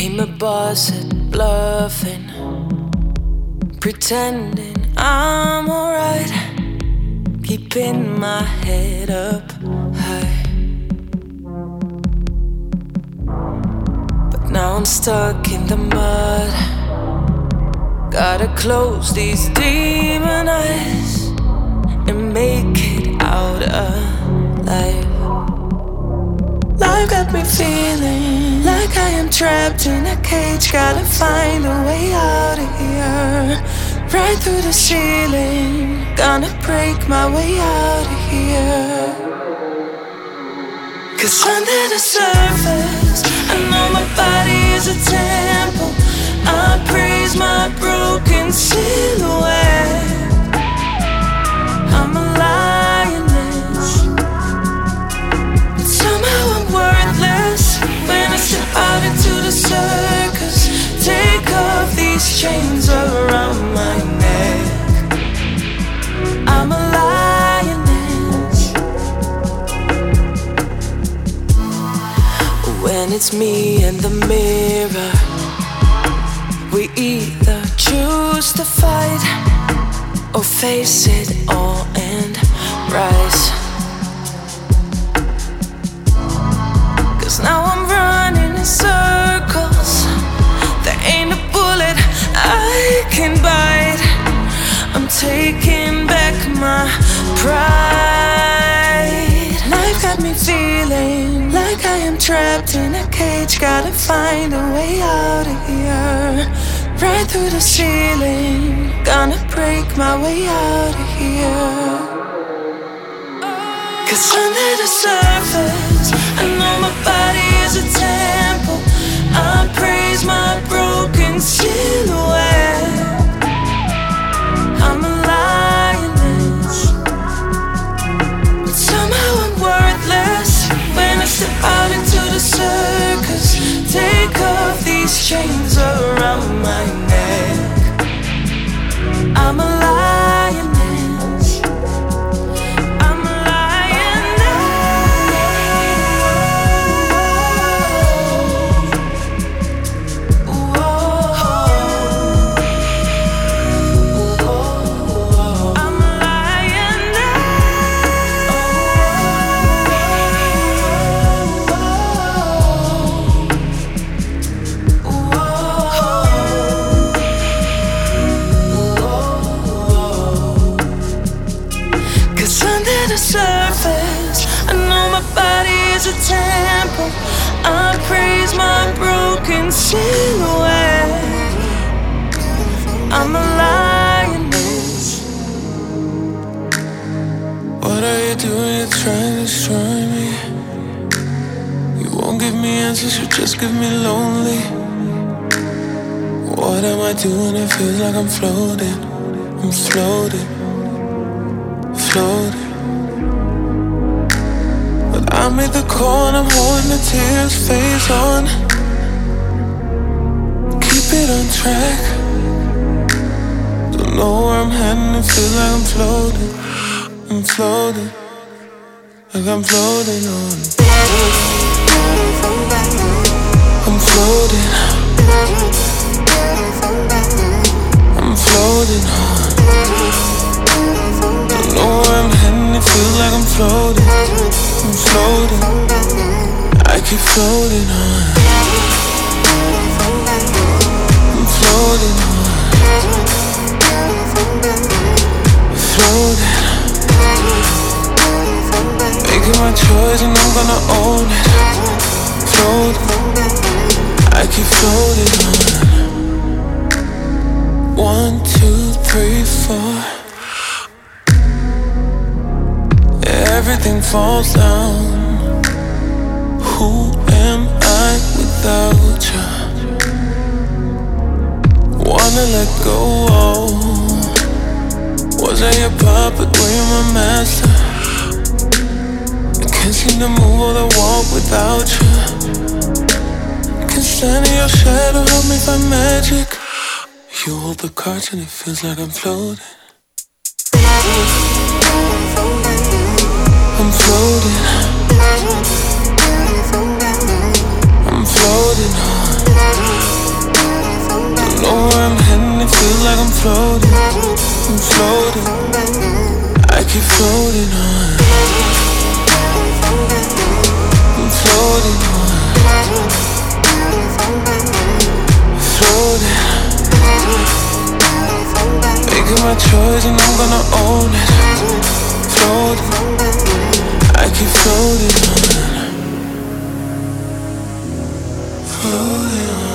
Became a boss at bluffing, pretending I'm alright, keeping my head up high. But now I'm stuck in the mud. Gotta close these demon eyes and make it out alive. Life got me feeling like I am trapped in a cage. Gotta find a way out of here, right through the ceiling. Gonna break my way out of here. 'Cause under the surface, I know my body is a temple. I praise my broken silhouette. I'm a lioness, but somehow I'm worthless. When I step out into the circus, take off these chains around my neck. I'm a lioness. When it's me and the mirror, we either choose to fight or face it all and rise. 'Cause now I'm running in circles. There ain't a bullet I can bite. I'm taking back my pride. Life got me feeling like I am trapped in a cage. Gotta find a way out of here, right through the ceiling. Gonna break my way out of here. 'Cause under the surface, I know my body is a temple. I praise my broken silhouette. I'm a lioness, but somehow I'm worthless. When I step out into the circus, take off these chains around my neck. I'm a lioness. I'm a lioness. Whoa. I'm a lioness. The surface, I know my body is a temple. I praise my broken silhouette. I'm a lioness. What are you doing? You're trying to destroy me. You won't give me answers, you just give me lonely. What am I doing? It feels like I'm floating. I'm floating. Floating. I'm at the corner, I'm holding the tears, face on. Keep it on track. Don't know where I'm heading, I feel like I'm floating. I'm floating. Like I'm floating on. I'm floating. I'm floating on. Don't know where I'm heading, it feels like I'm floating. I'm floating, I keep floating on. I'm floating on. Floating. Making my choice and I'm gonna own it. Floating, I keep floating on. 1, 2, 3, 4. Everything falls down. Who am I without you? Wanna let go, oh. Was I your puppet? Were you my master? I can't seem to move or to walk without you. Can't stand in your shadow, help me find magic. You hold the cards and it feels like I'm floating. I'm floating. I'm floating on. choice and I'm gonna own it. Floating, I keep floating on. Floating on.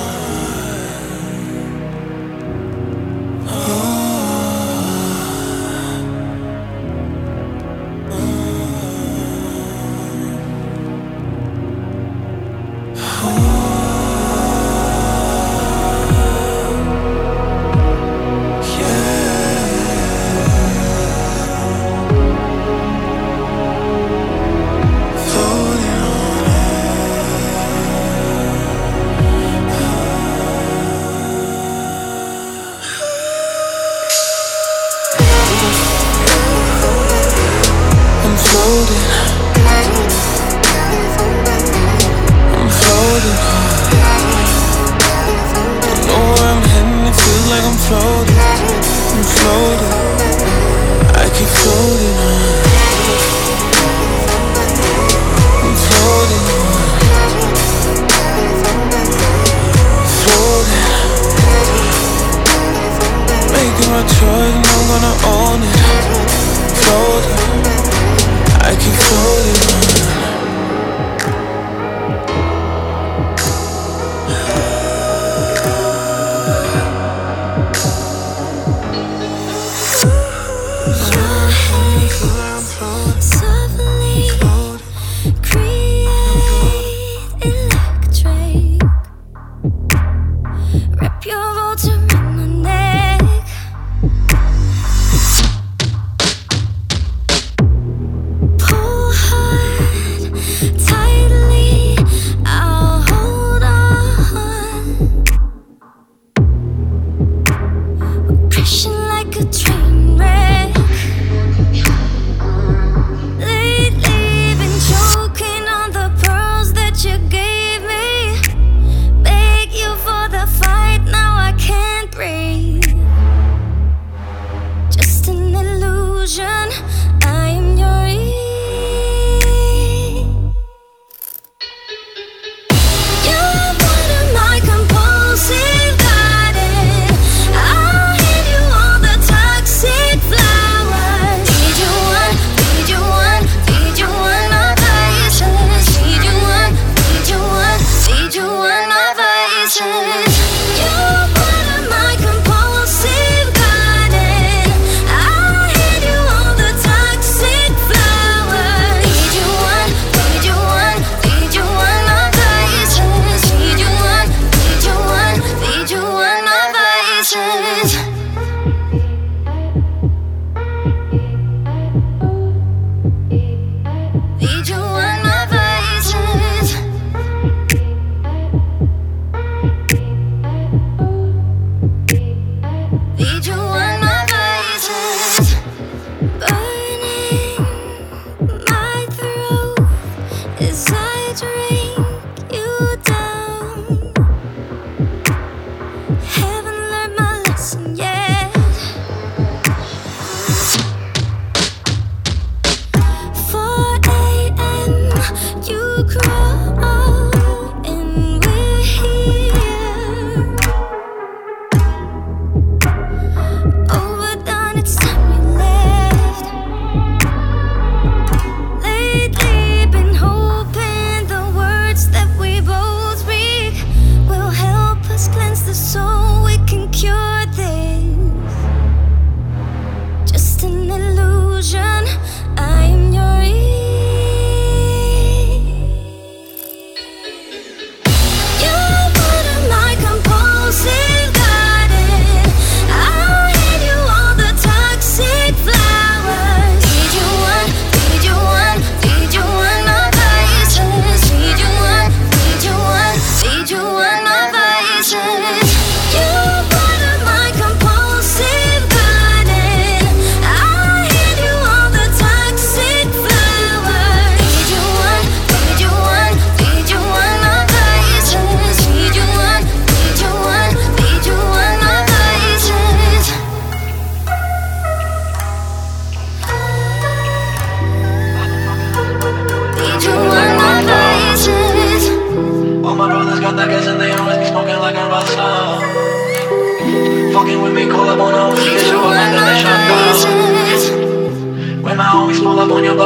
You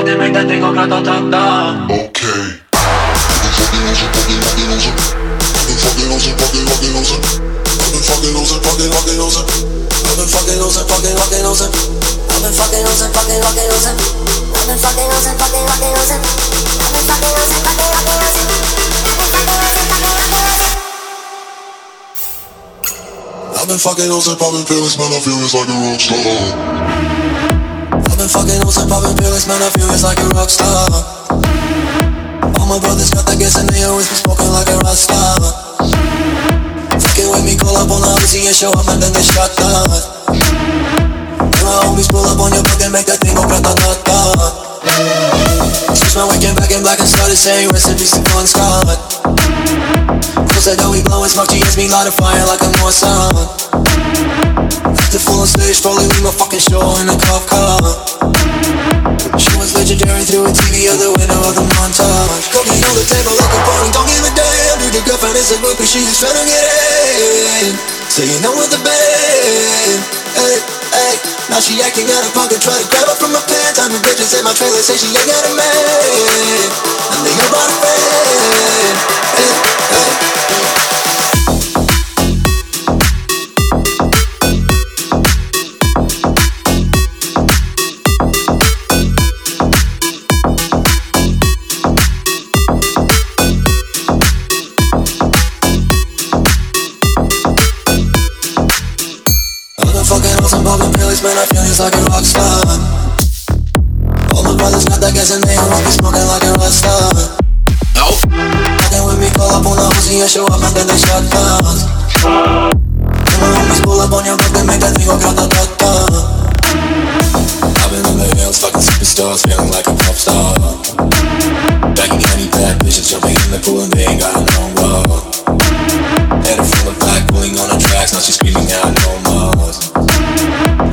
Solo di mente tengo grata tanda. Ok. I've been fucking hoes and poppin' pills, man, I feel it's like a rock star. I've been fucking hoes and poppin' pills, man, I feel it's like a rock star. All my brothers got the gas and they always be smoking like a rock star. Fucking with me, call up on the OC and show up and then get shot up. And my homies pull up on your block and make that thing go ratatatata. Switch my weekend back in black and started saying recipes to Bon Scott. Cause I know we blowin' smoke, she hits me light a fire like I'm on sun. Left the full on stage, probably leave my fucking show in a cop car. She was legendary through a TV out the window of the montage. Cooking on the table like a party, don't give a damn. Dude, your girlfriend is a groupie, she's just tryna get in. Saying no with the band, ay, ay. Now she acting out of pocket, try to grab up from my pants. I'm a bitch inside my trailer, say she ain't got a man. And they about a friend, ay, ay. Man, I feel it's like a rock star. All my brothers got that gas and they all be smoking like a rock star. No. Fucking with me, call up on the Uzi and show up and then they shot us. And my homies pull up on your block and make that thing go ta-ta-ta-ta. I've been in the hills, fucking superstars, feeling like a pop star. Bagging any bad bitches, jumping in the pool and they ain't got no love. Headed full of black, pulling on the tracks, now she's screaming out no more.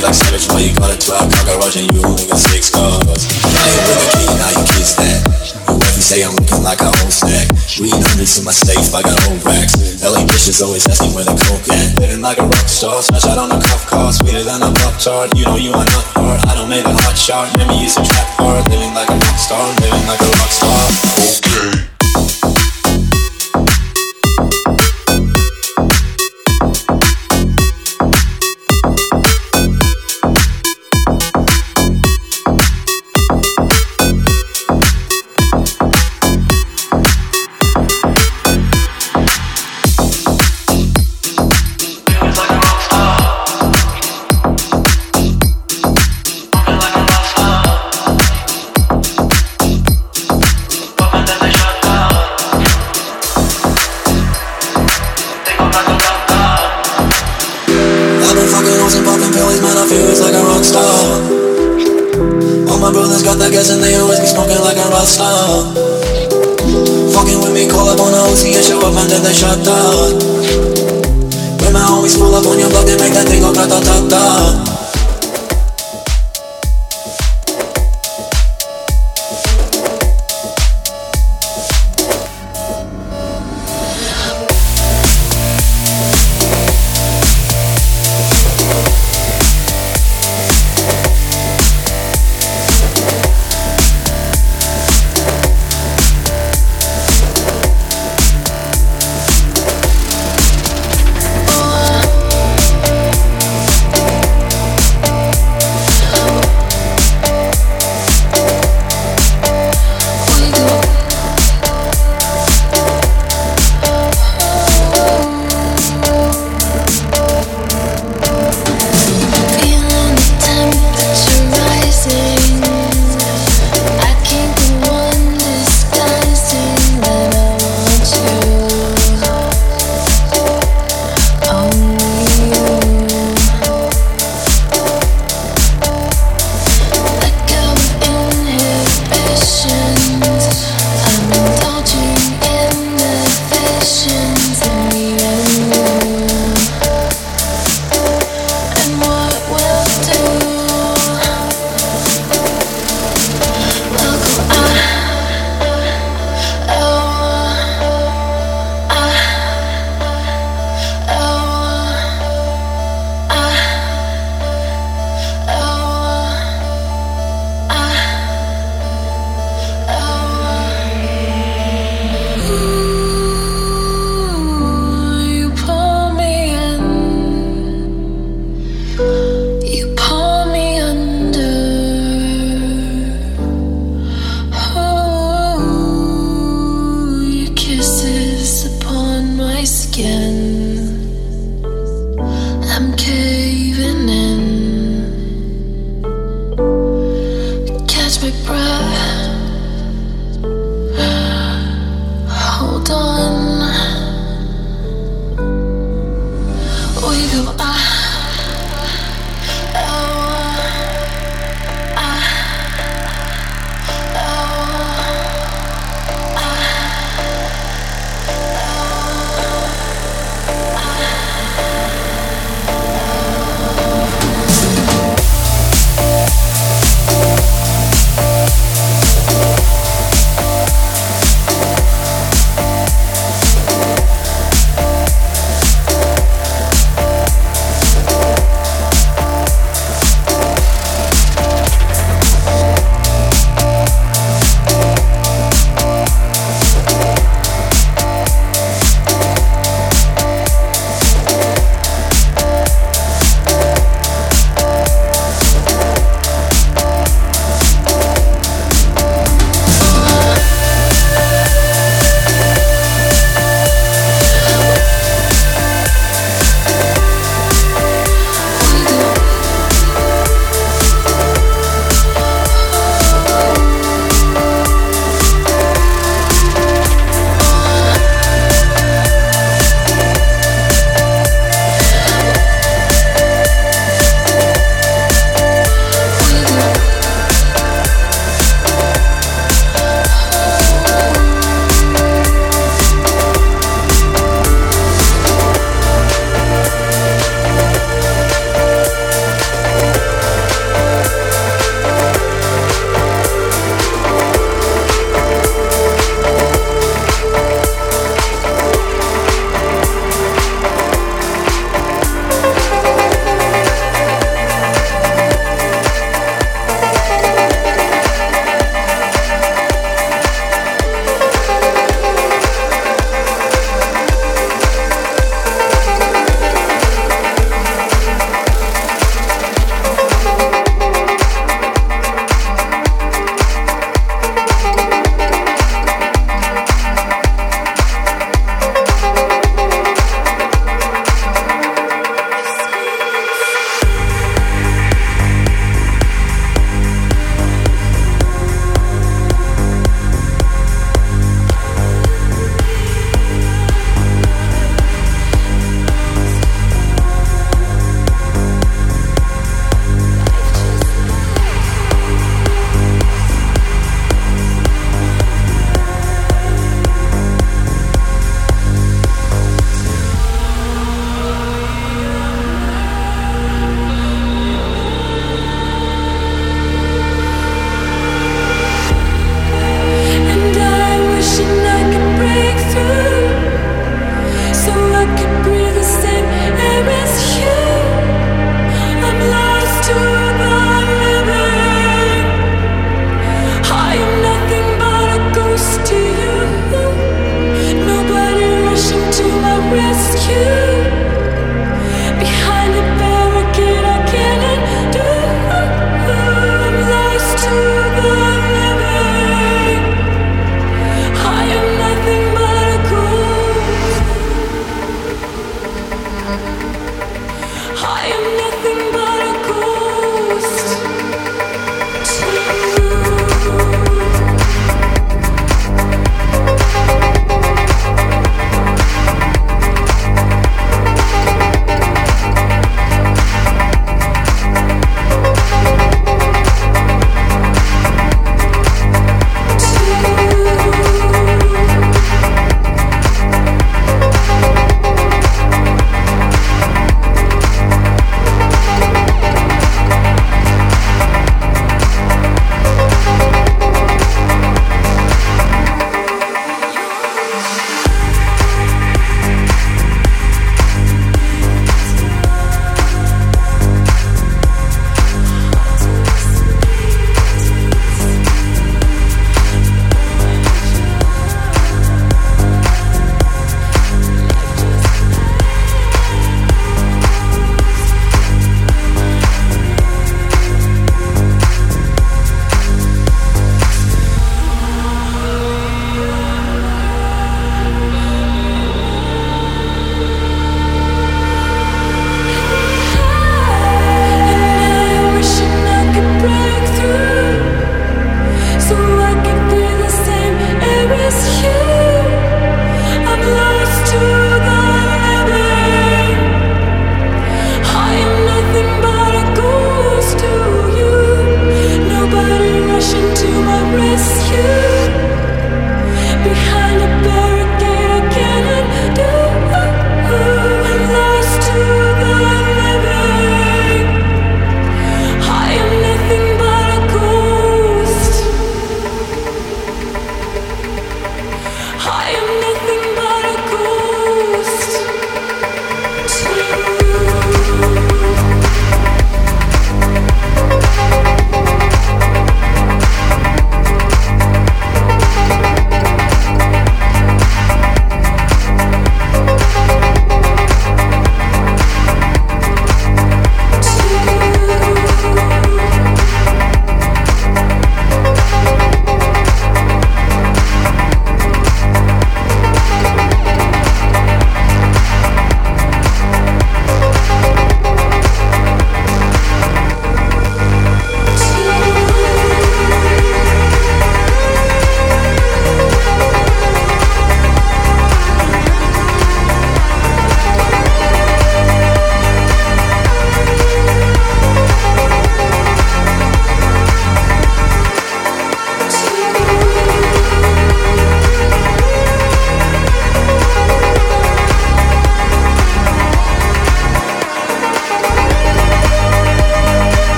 Like savage, why you got a 12 car garage and you only got 6 cars? I ain't with a key, now you kiss that. You wouldn't say I'm looking like I own snack. Reading hundreds in my safe, I got old racks. LA bitches always ask me where the coke at. Living like a rock star, smash out on a cuff car. Sweeter than a Pop-Tart, you know you are not hard. I don't make a hot shot, maybe use a trap card. Living like a rock star, living like a rock star. Okay. Fucking with me, call up on the OC and show up and then they shut down. When my homies pull up on your block, they make that thing go ta-ta-ta-ta.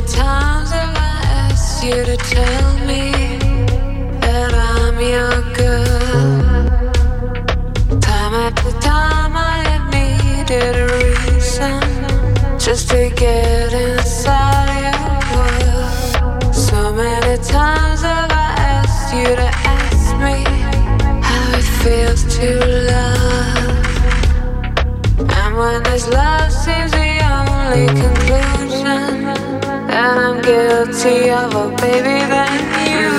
many times have I asked you to tell me that I'm your girl? Time after time I have needed a reason just to get inside your world. So many times have I asked you to ask me how it feels to love. And when this love seems the only conclusion, and I'm guilty of, oh baby, then you. Oh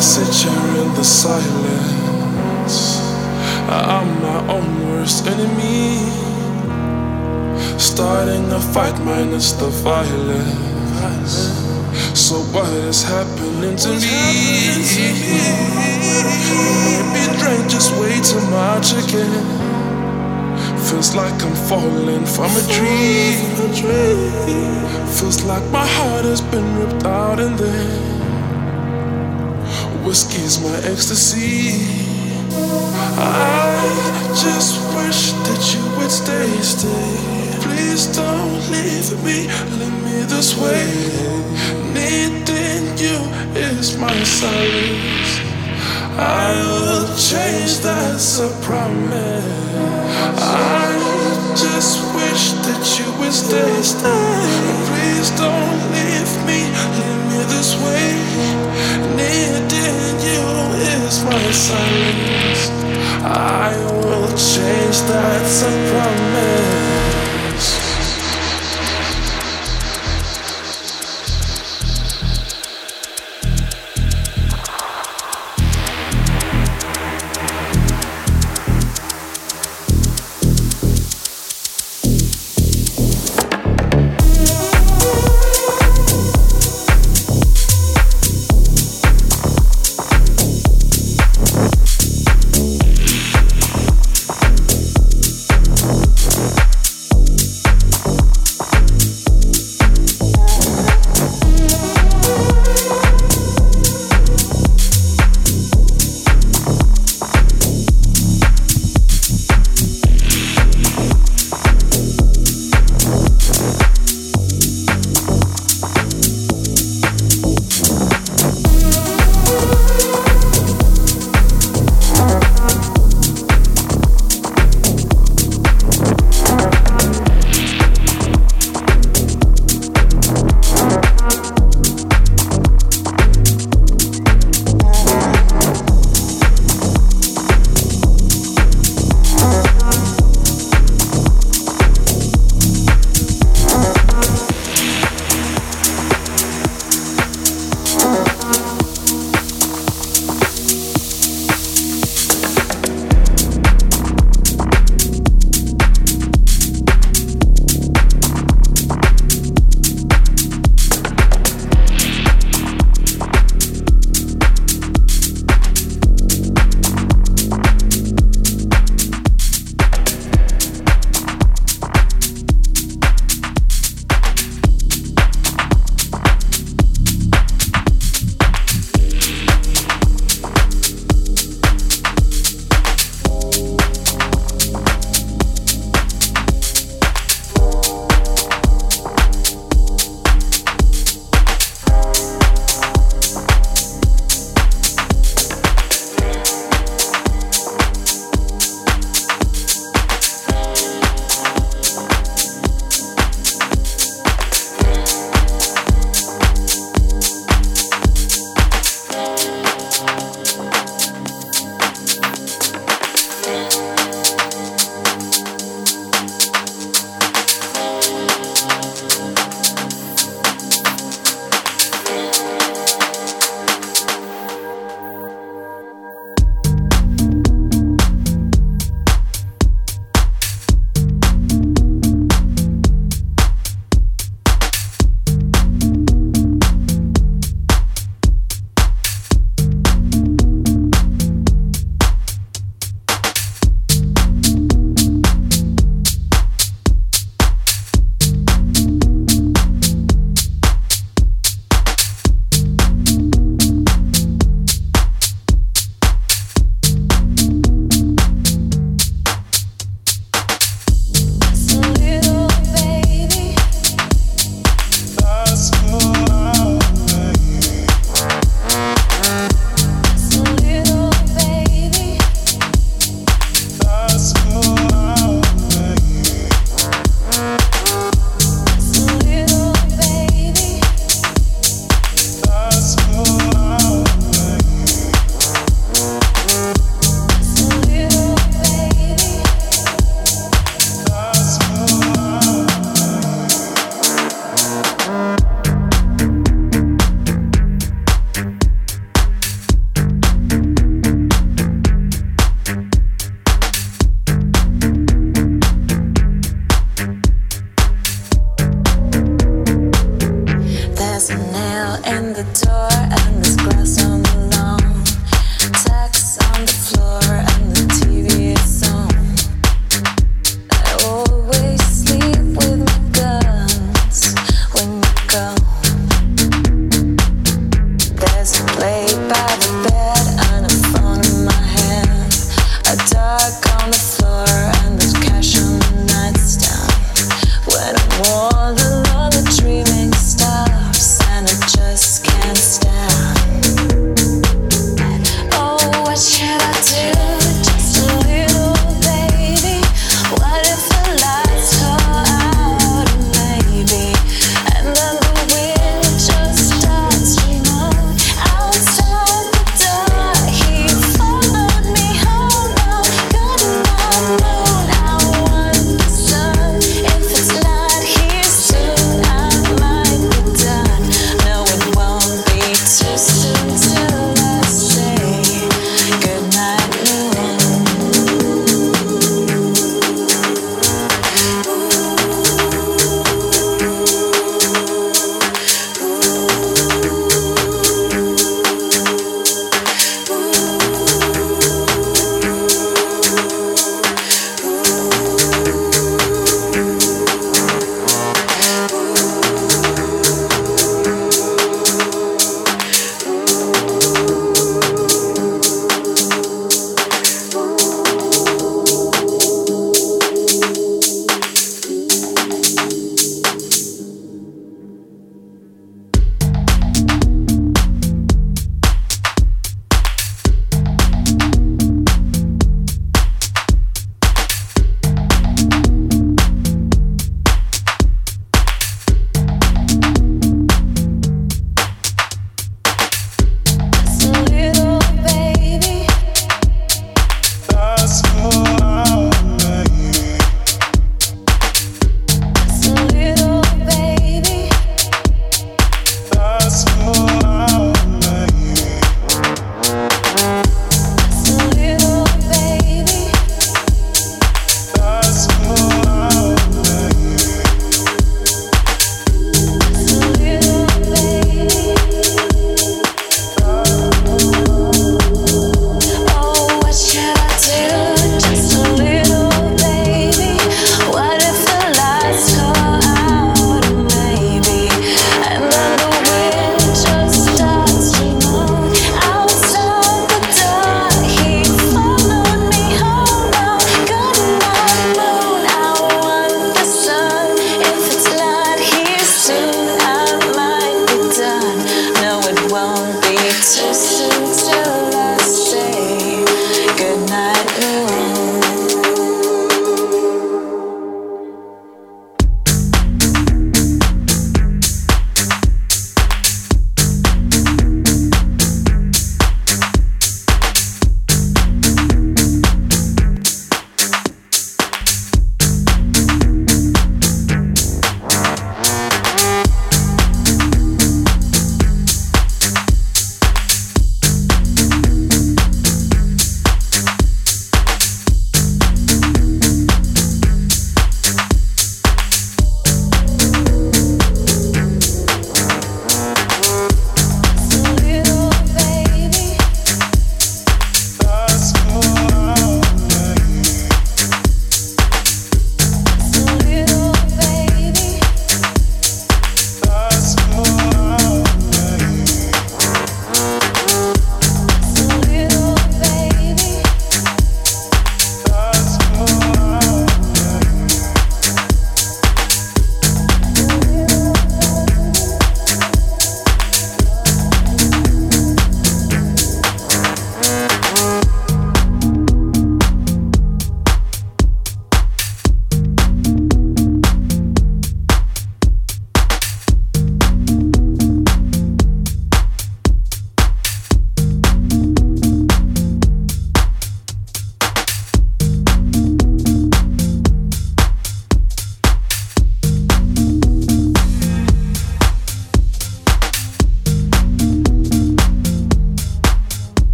sit here in the silence. I'm my own worst enemy, starting a fight minus the violence. So what is happening to me? Maybe drink just way too much again. Feels like I'm falling from a tree. Feels like my heart has been ripped out and then whiskey's my ecstasy. I just wish that you would stay. Please don't leave me, leave me this way. Needing you is my silence. I will change, that's a promise. I just wish that you would stay. Please don't leave me this way. Needing you is my silence. I will change, that's a promise.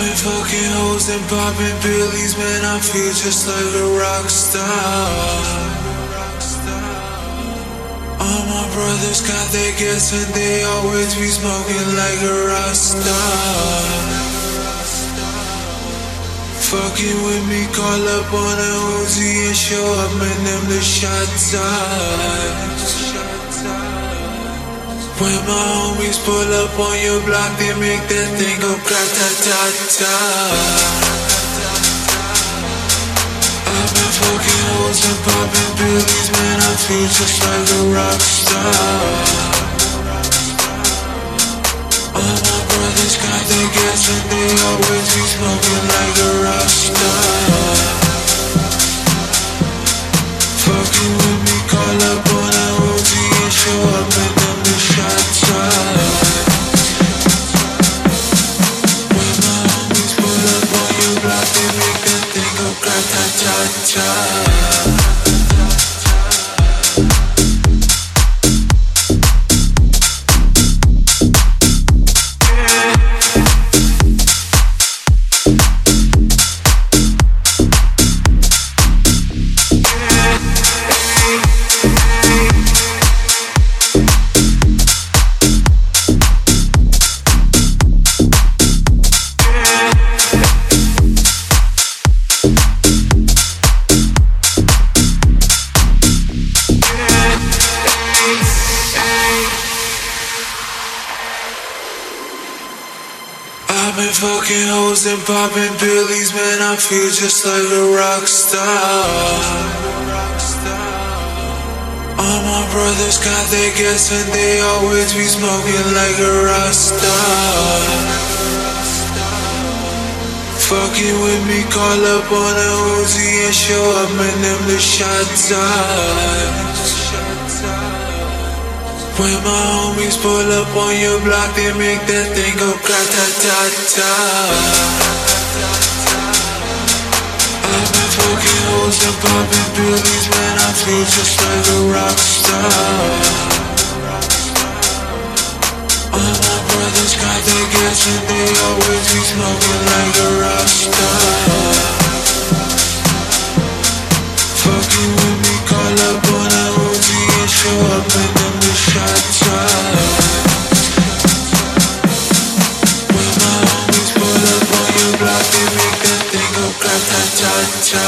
I've been fucking hoes and popping pillies, man, I feel just like a rock star. All my brothers got their gas and they always be smoking like a Rasta. Fucking with me, call up on a Uzi and show up, man, them the shots out. When my homies pull up on your block, they make that thing go ta-ta-ta-ta. I've been fucking hoes and popping pillies, man, I feel just like a rock star. All my brothers got their gas and they always be smoking like a rock star. Fucking with me, call up on a Uzi and show up and them the shots are. When my homies pull up on your block, they make that thing go ta-ta-ta-ta. Fucking hoes and popping pillies, man, I feel just like a rock star. All my brothers got their gas and they always be smoking like a rock star. Fucking with me, call up on a Uzi and show up, man, them the shots out. When my homies pull up on your block, they make that thing go ta-ta-ta-ta. I've been fucking hoes and popping pillies, man, I feel just like a rock star. All my brothers got their gas and they always be smoking like a rock star. Fucking with me, call up on a Uzi and show up and them the shots are. When my homies pull up on your block, they make that thing go ta-ta-ta-ta.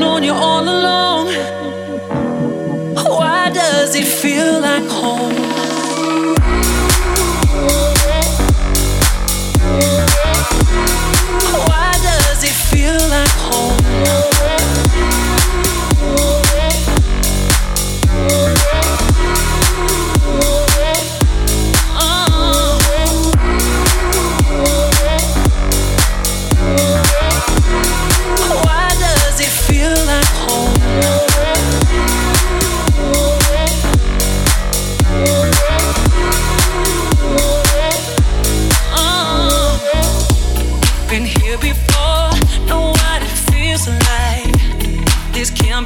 known you all along. Why does it feel like home? Why does it feel like home? Why does it feel like home?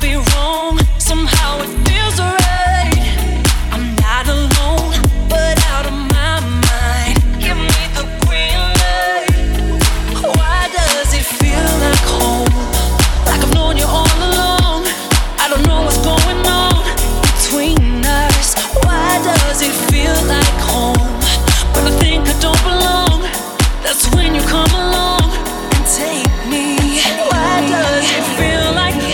Be wrong, somehow it feels right. I'm not alone, but out of my mind. Give me the green light. Why does it feel like home? Like I've known you all along. I don't know what's going on between us. Why does it feel like home? When I think I don't belong, that's when you come along and take me. Why does it feel like home?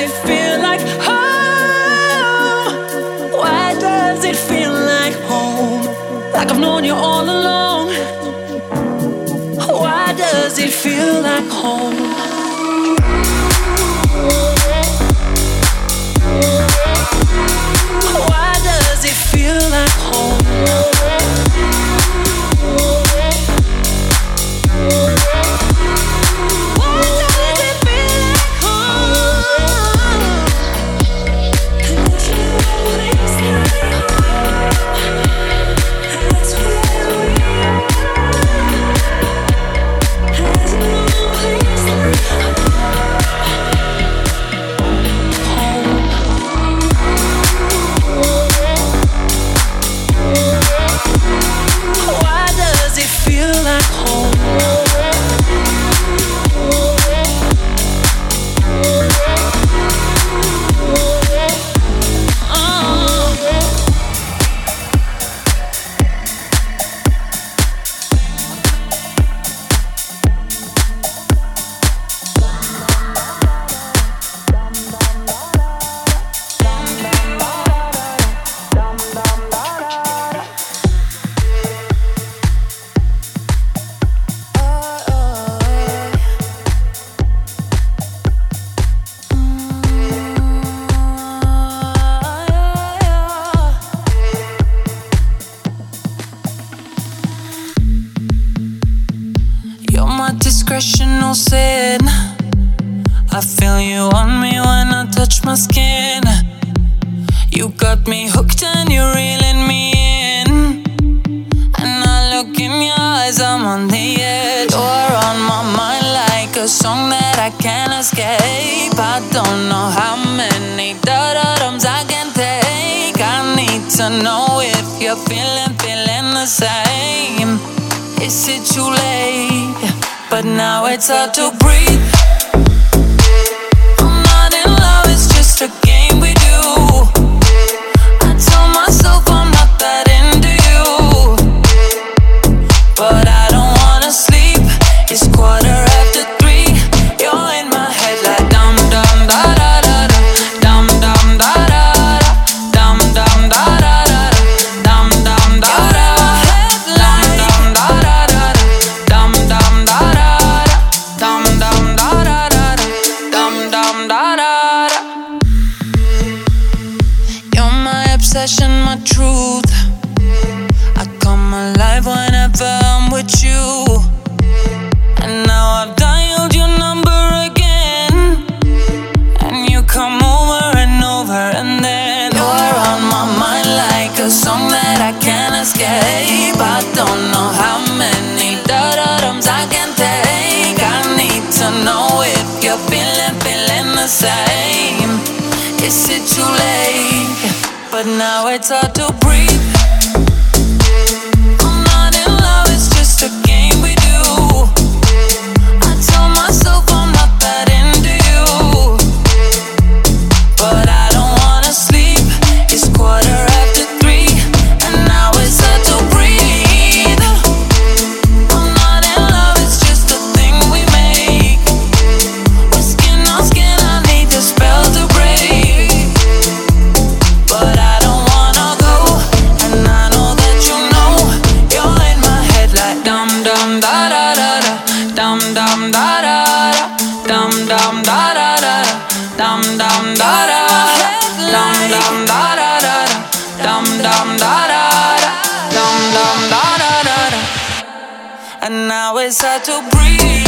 It feel like home? Why does it feel like home? Like I've known you all along. Why does it feel like home? Why does it feel like home? Why does it feel like home? dam dam da da dam dam da da dam dam da da dam dam da da dam dam da da dam dam da da. And now it's hard to breathe.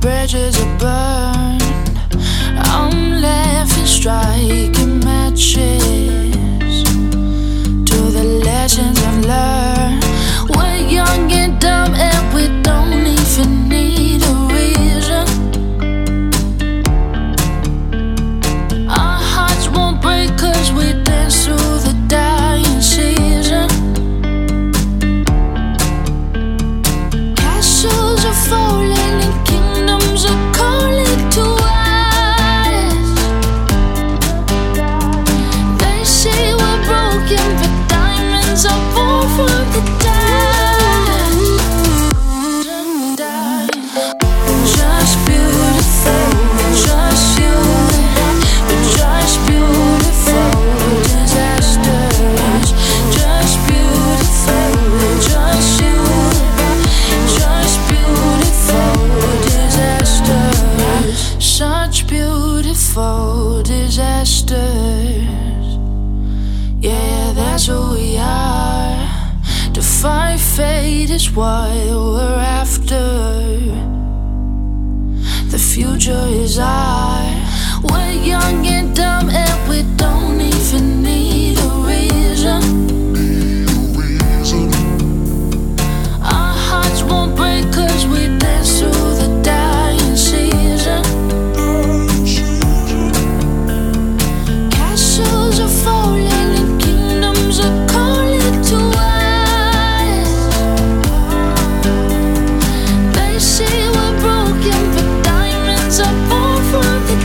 Bridges are burned. I'm laughing, striking matches to the legends I've learned. We're young and dumb, and we don't even need a reason. Our hearts won't break 'cause we dance through the dying season. Castles are falling. Fight fate is what we're after. The future is ours. We're young and dumb, and we don't even need a reason. Our hearts won't break 'cause we dance through the dying season. Castles are falling and kingdoms are calling to us. See, we're broken, but diamonds are born from the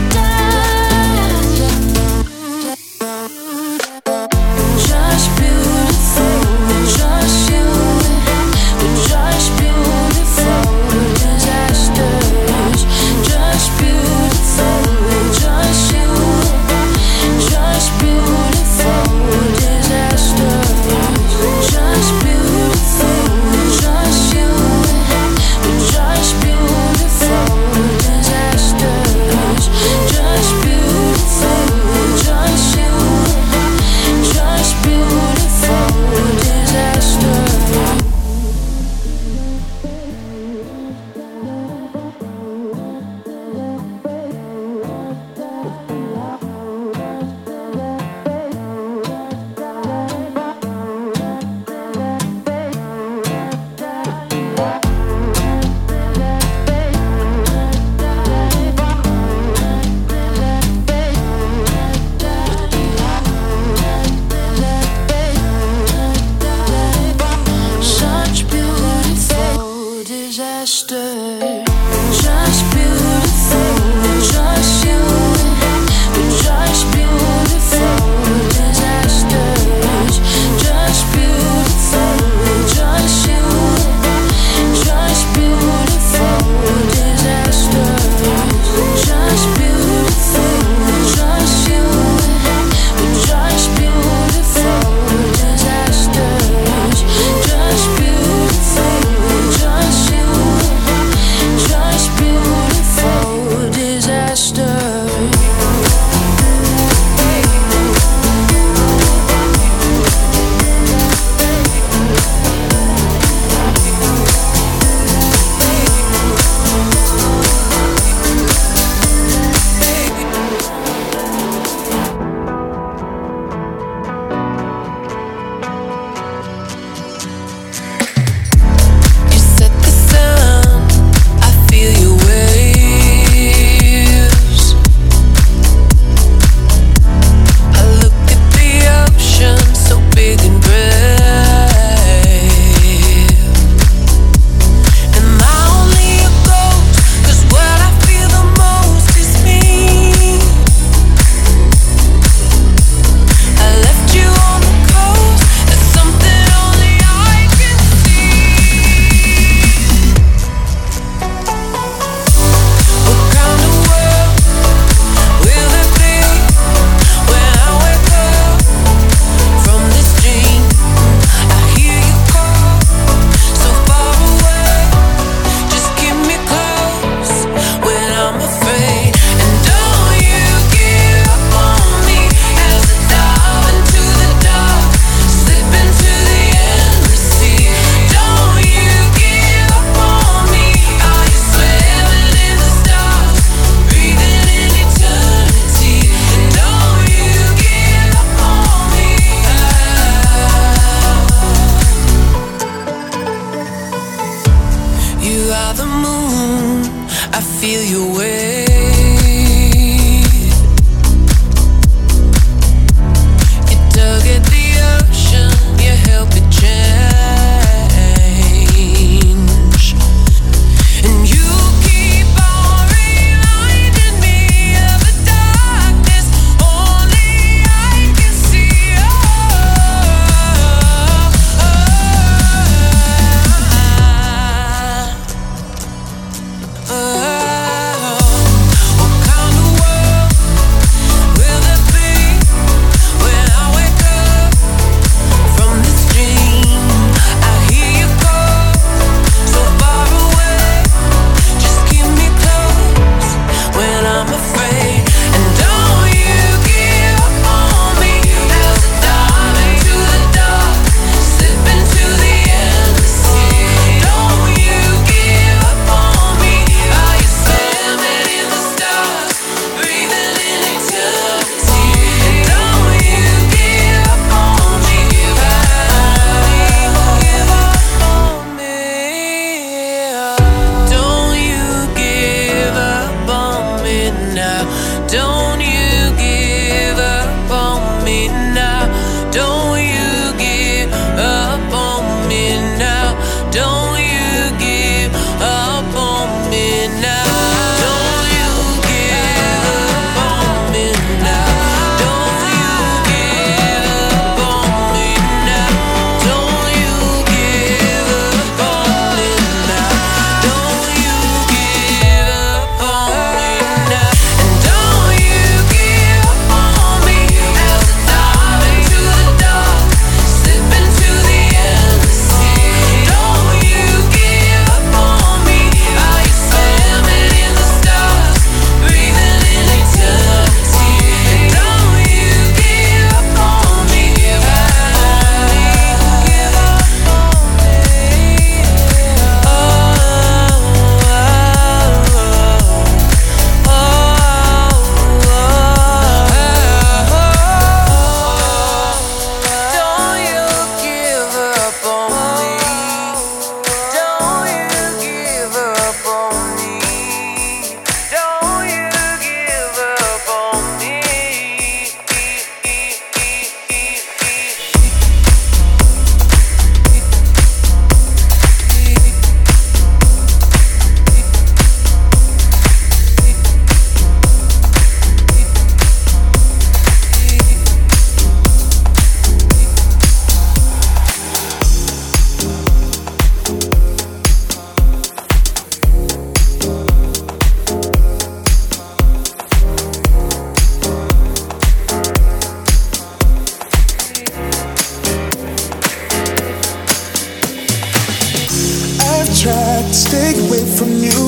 stay away from you,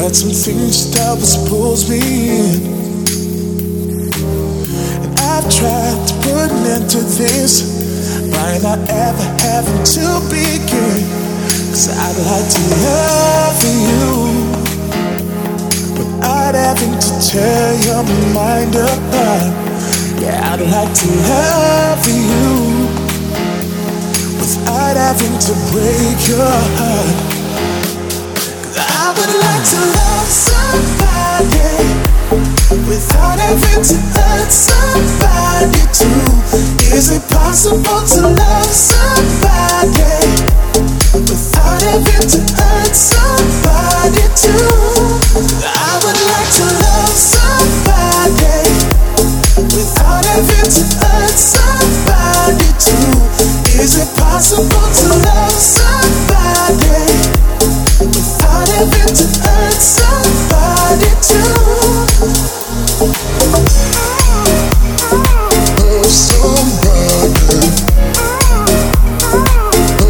but something just always pulls me in. And I've tried to put an end to this by not ever having to begin. 'Cause I'd like to love you, but I'd having to tear your mind apart. Yeah, I'd like to love you without having to break your heart. 'Cause I would like to love somebody without having to hurt somebody too. Is it possible to love somebody without having to hurt somebody too? I would like to love somebody without having to hurt somebody too. Is it possible to love somebody without having to hurt somebody too? Love somebody.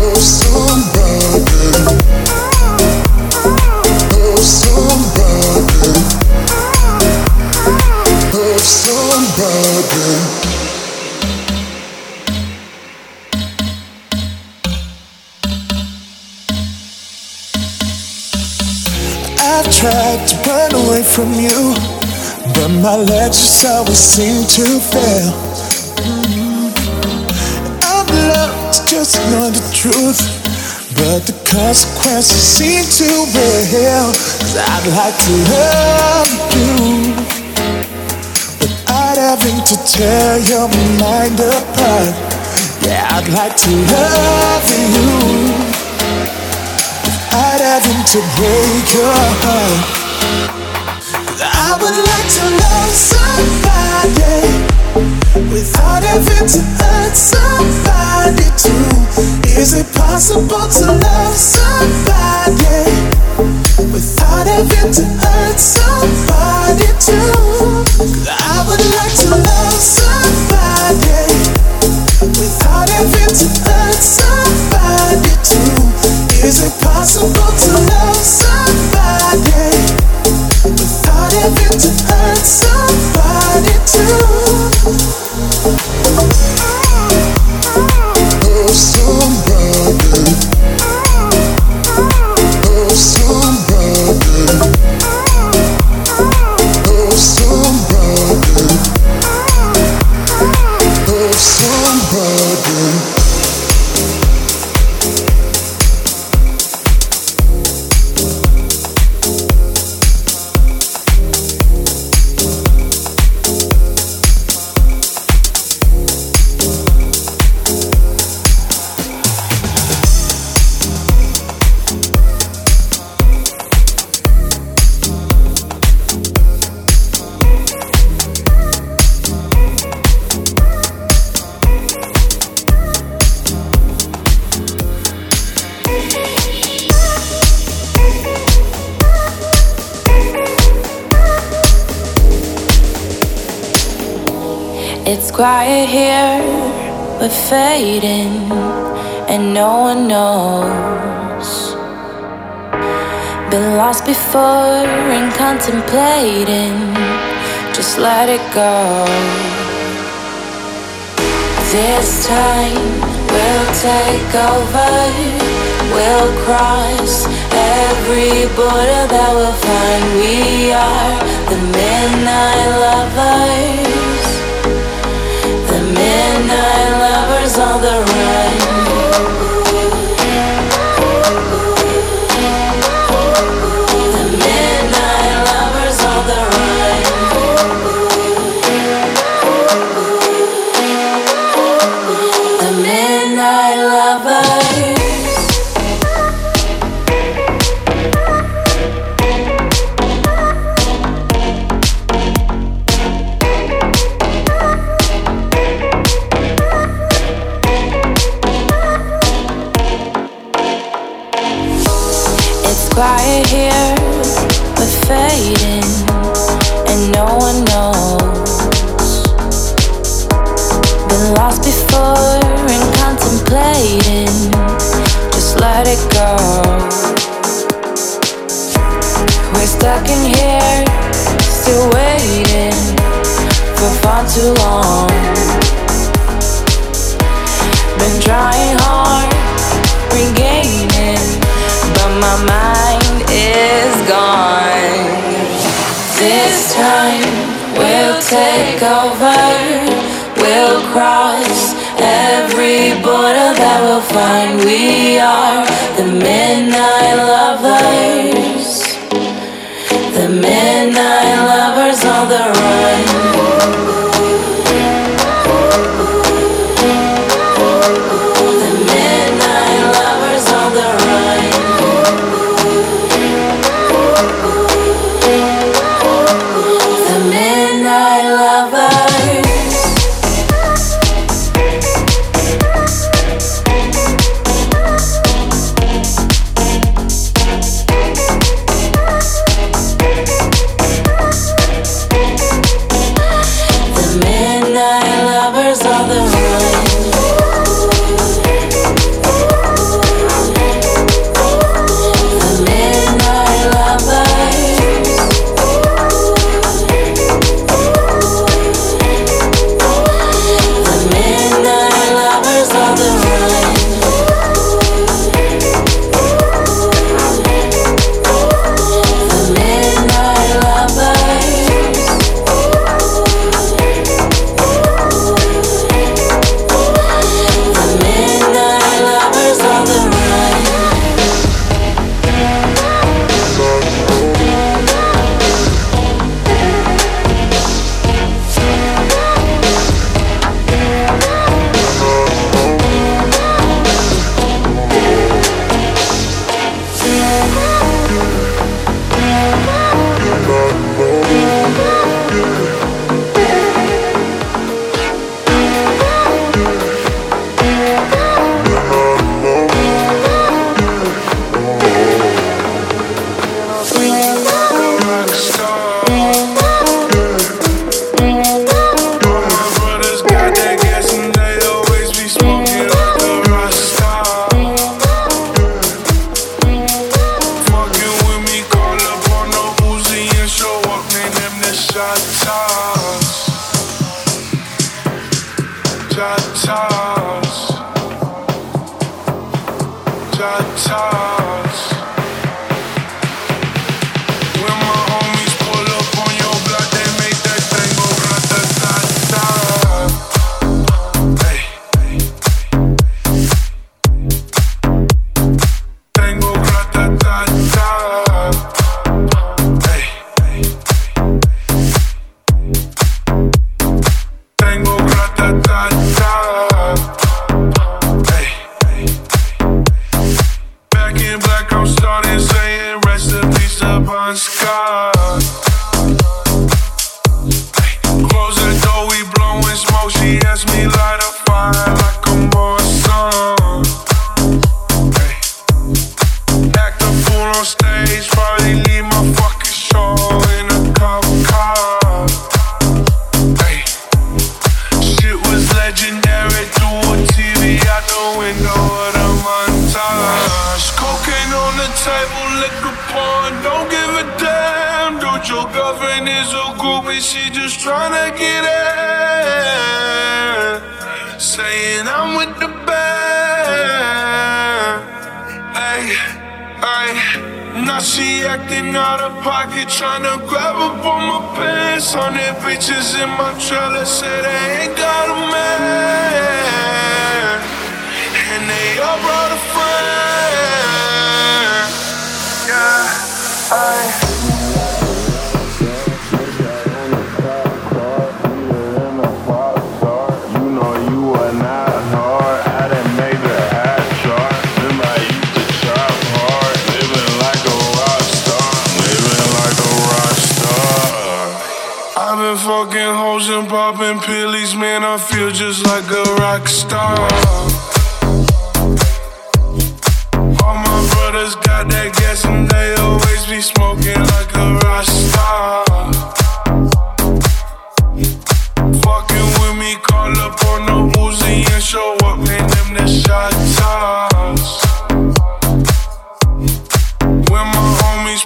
Love somebody. Love somebody. Love somebody. I've tried to run away from you, but my legs just always seem to fail. I've learned to just ignore the truth, but the consequences seem to be hell. 'Cause I'd like to love you, but I'd having to tear your mind apart. Yeah, I'd like to love you, I'd having to break your heart. 'Cause I would like to love somebody without having to hurt somebody too. Is it possible to love somebody without having to hurt somebody too? 'Cause I would like to love somebody without having to hurt somebody too. Is it possible to love somebody without having to hurt somebody too? Love somebody. Love somebody. Love somebody. Love somebody. It's quiet here, we're fading, and no one knows. Been lost before and contemplating, just let it go. This time we'll take over, we'll cross every border that we'll find. We are the midnight lovers. Midnight lovers on the run. The midnight lovers on the run. The midnight lovers. Quiet here, we're fading, and no one knows. Been lost before and contemplating, just let it go. stuck in here, still waiting for far too long. Been trying hard, regaining, but my mind is gone. This time we'll take over, we'll cross every border that we'll find. We are the midnight lovers, the midnight lovers on the run.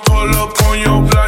Pull up on your block.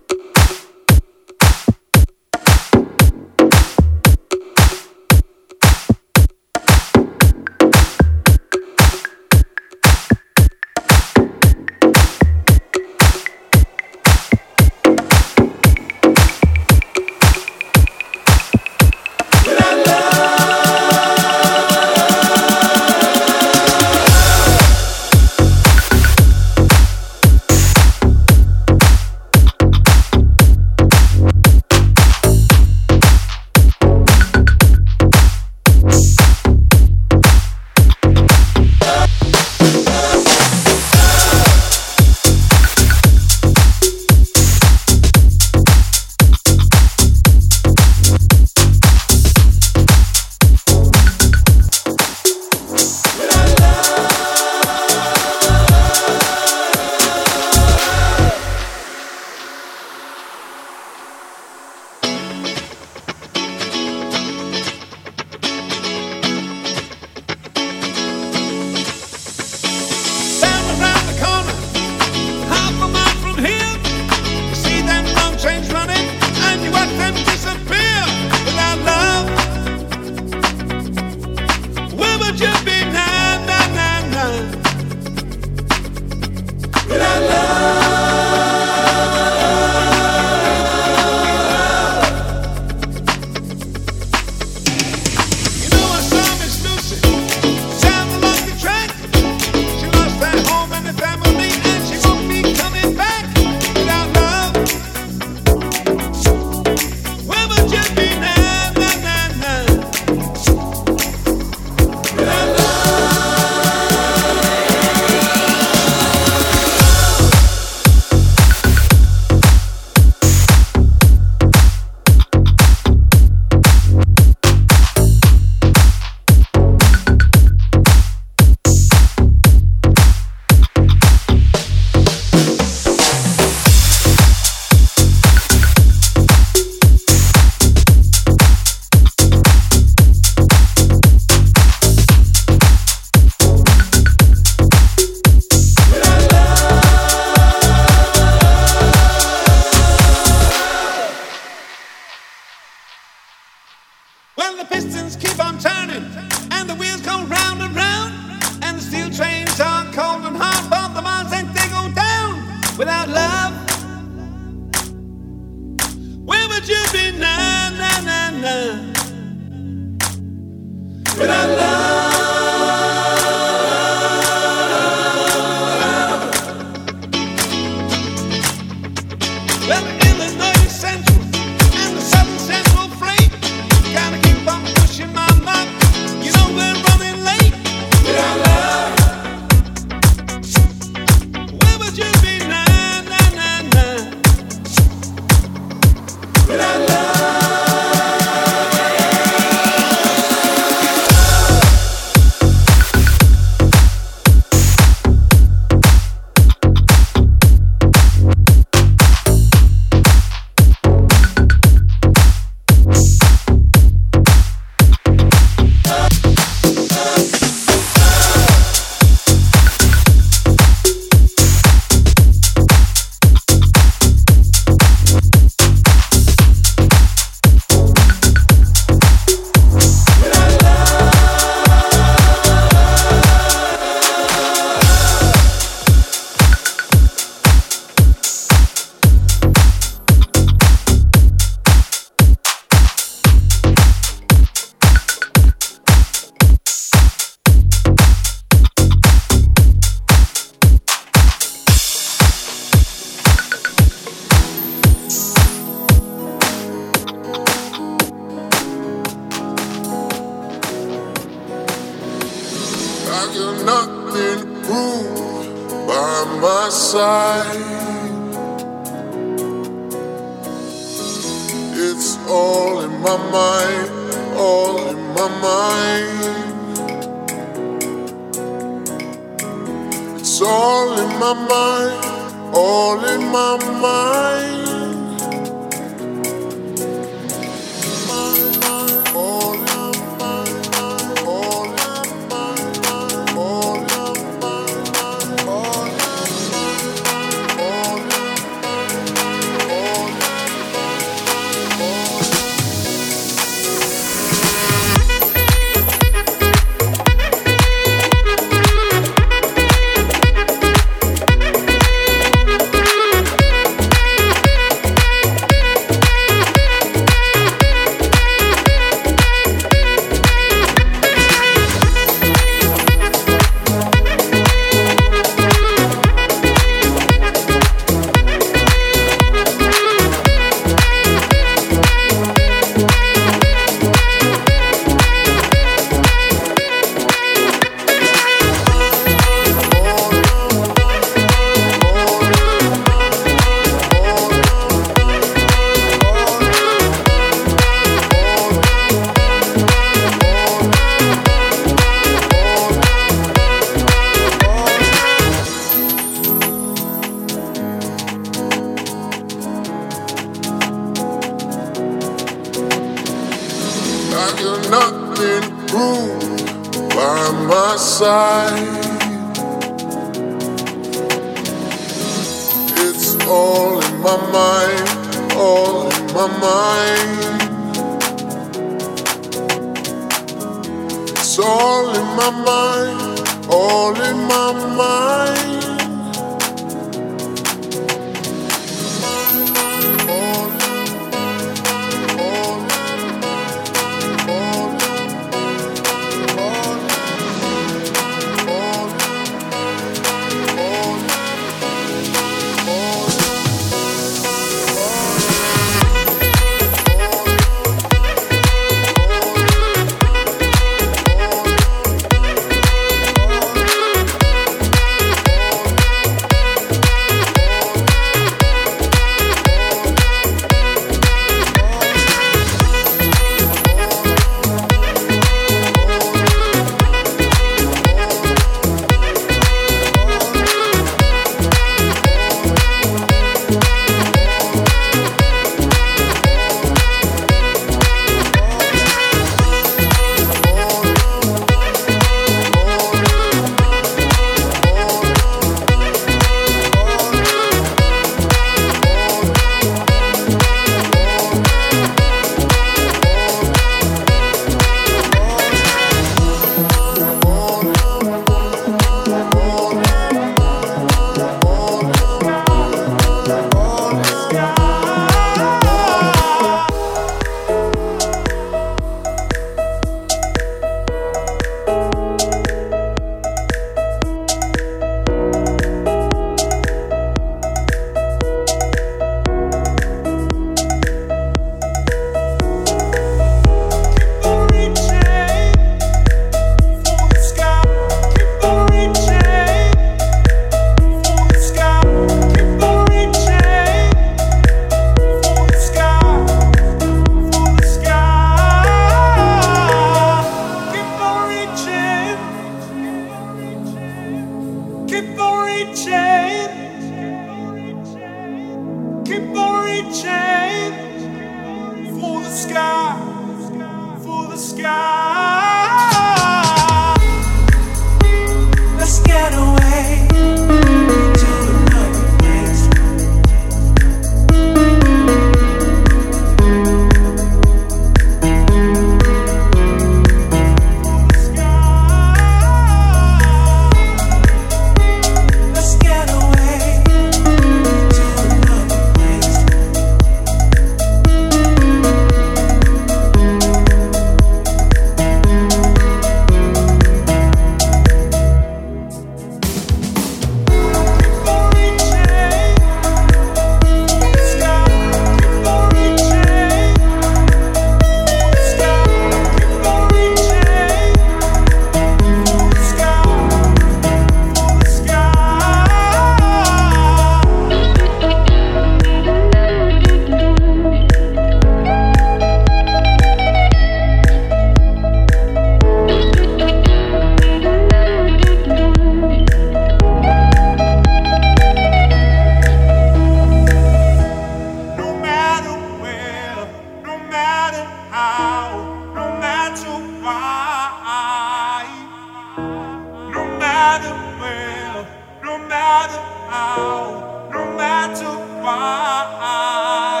matter how, no matter why.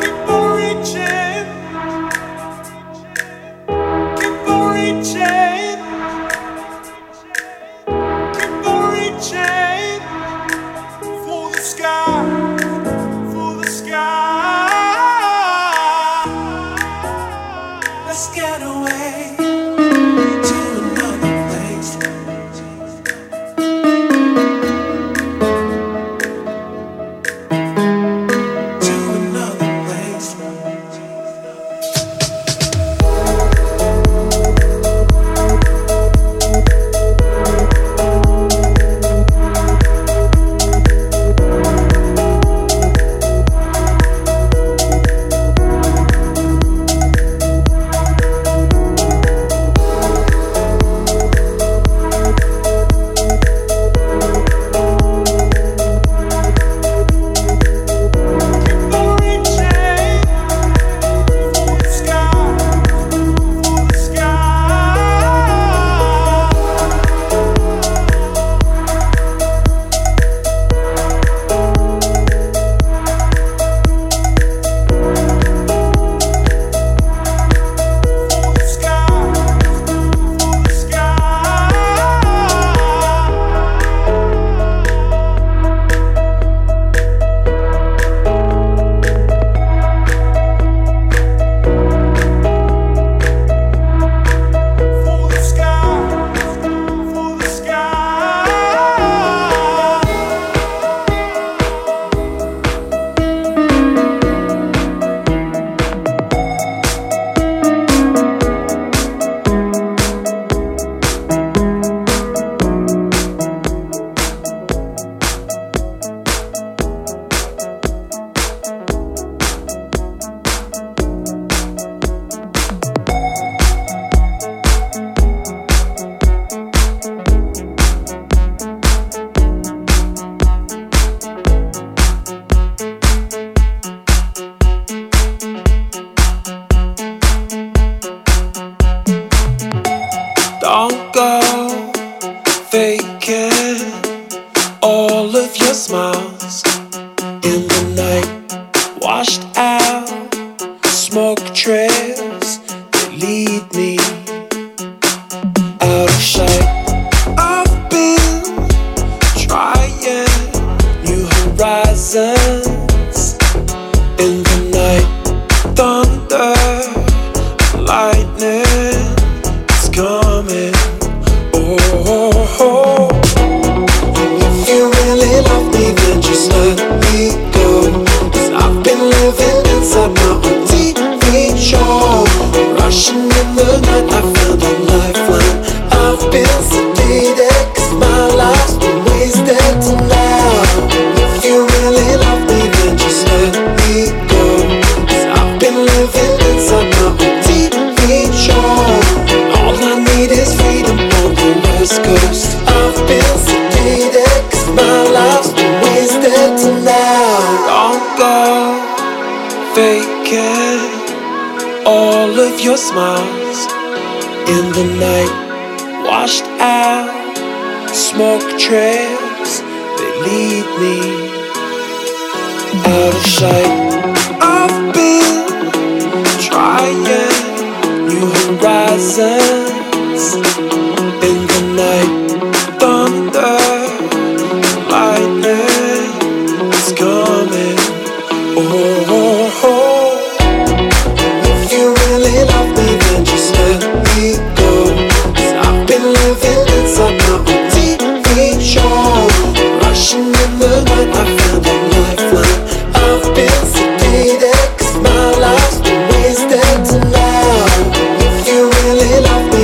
Keep on reaching, keep on reaching, keep on reaching for the sky, for the sky. Let's get away. All of your smiles in the night, washed out smoke trails that lead me out of sight. I've been trying new horizons in the night. Thunder, lightning, it's coming. Oh, oh, oh. All of your smiles in the night, washed out smoke trails that lead me out of sight. I've been trying new horizons in the night. Thunder, lightning, it's coming. Oh, oh, oh. Love me.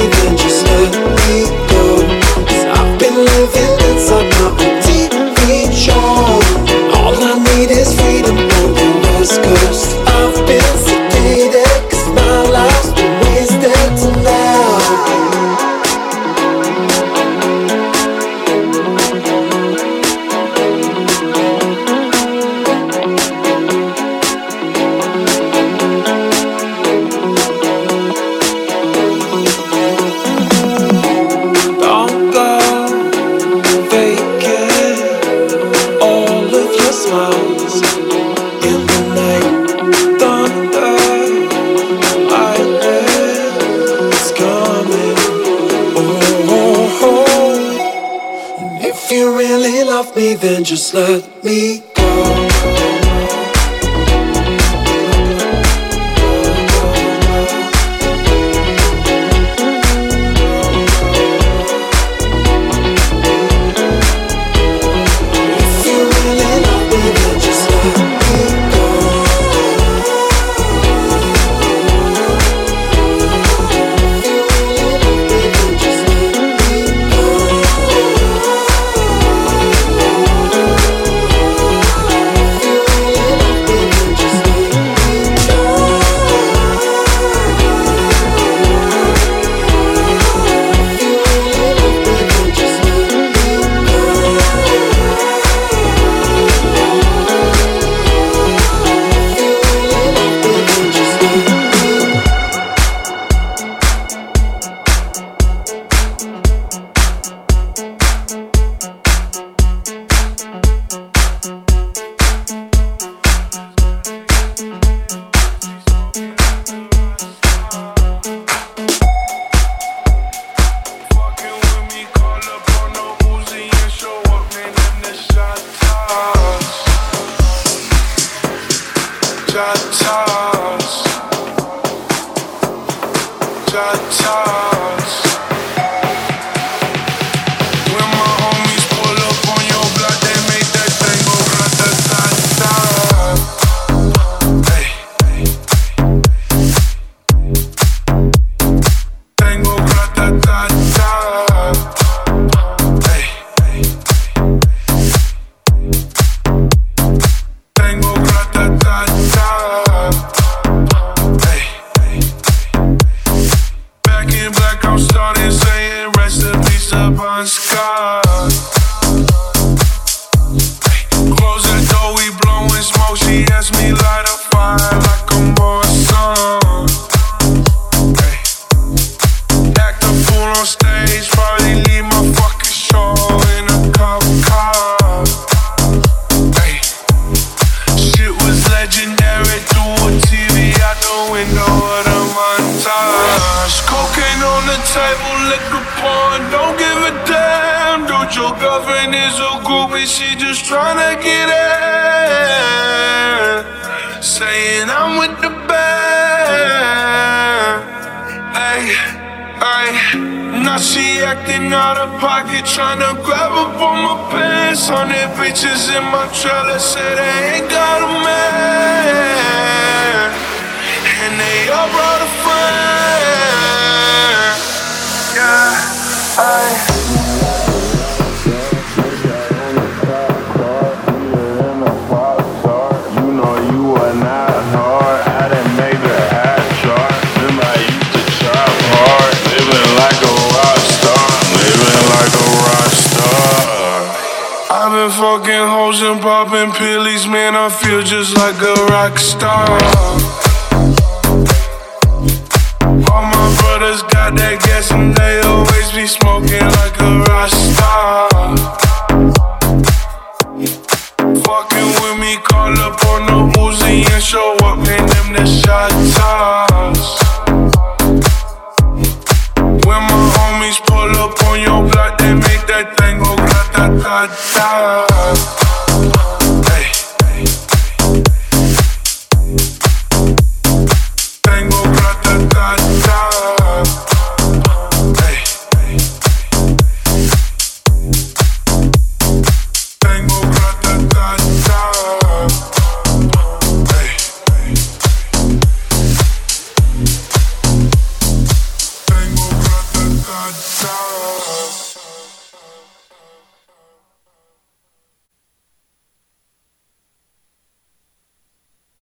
love me, then just let me go. When my homies pull up on your block, they make that thing go grata-ta-ta.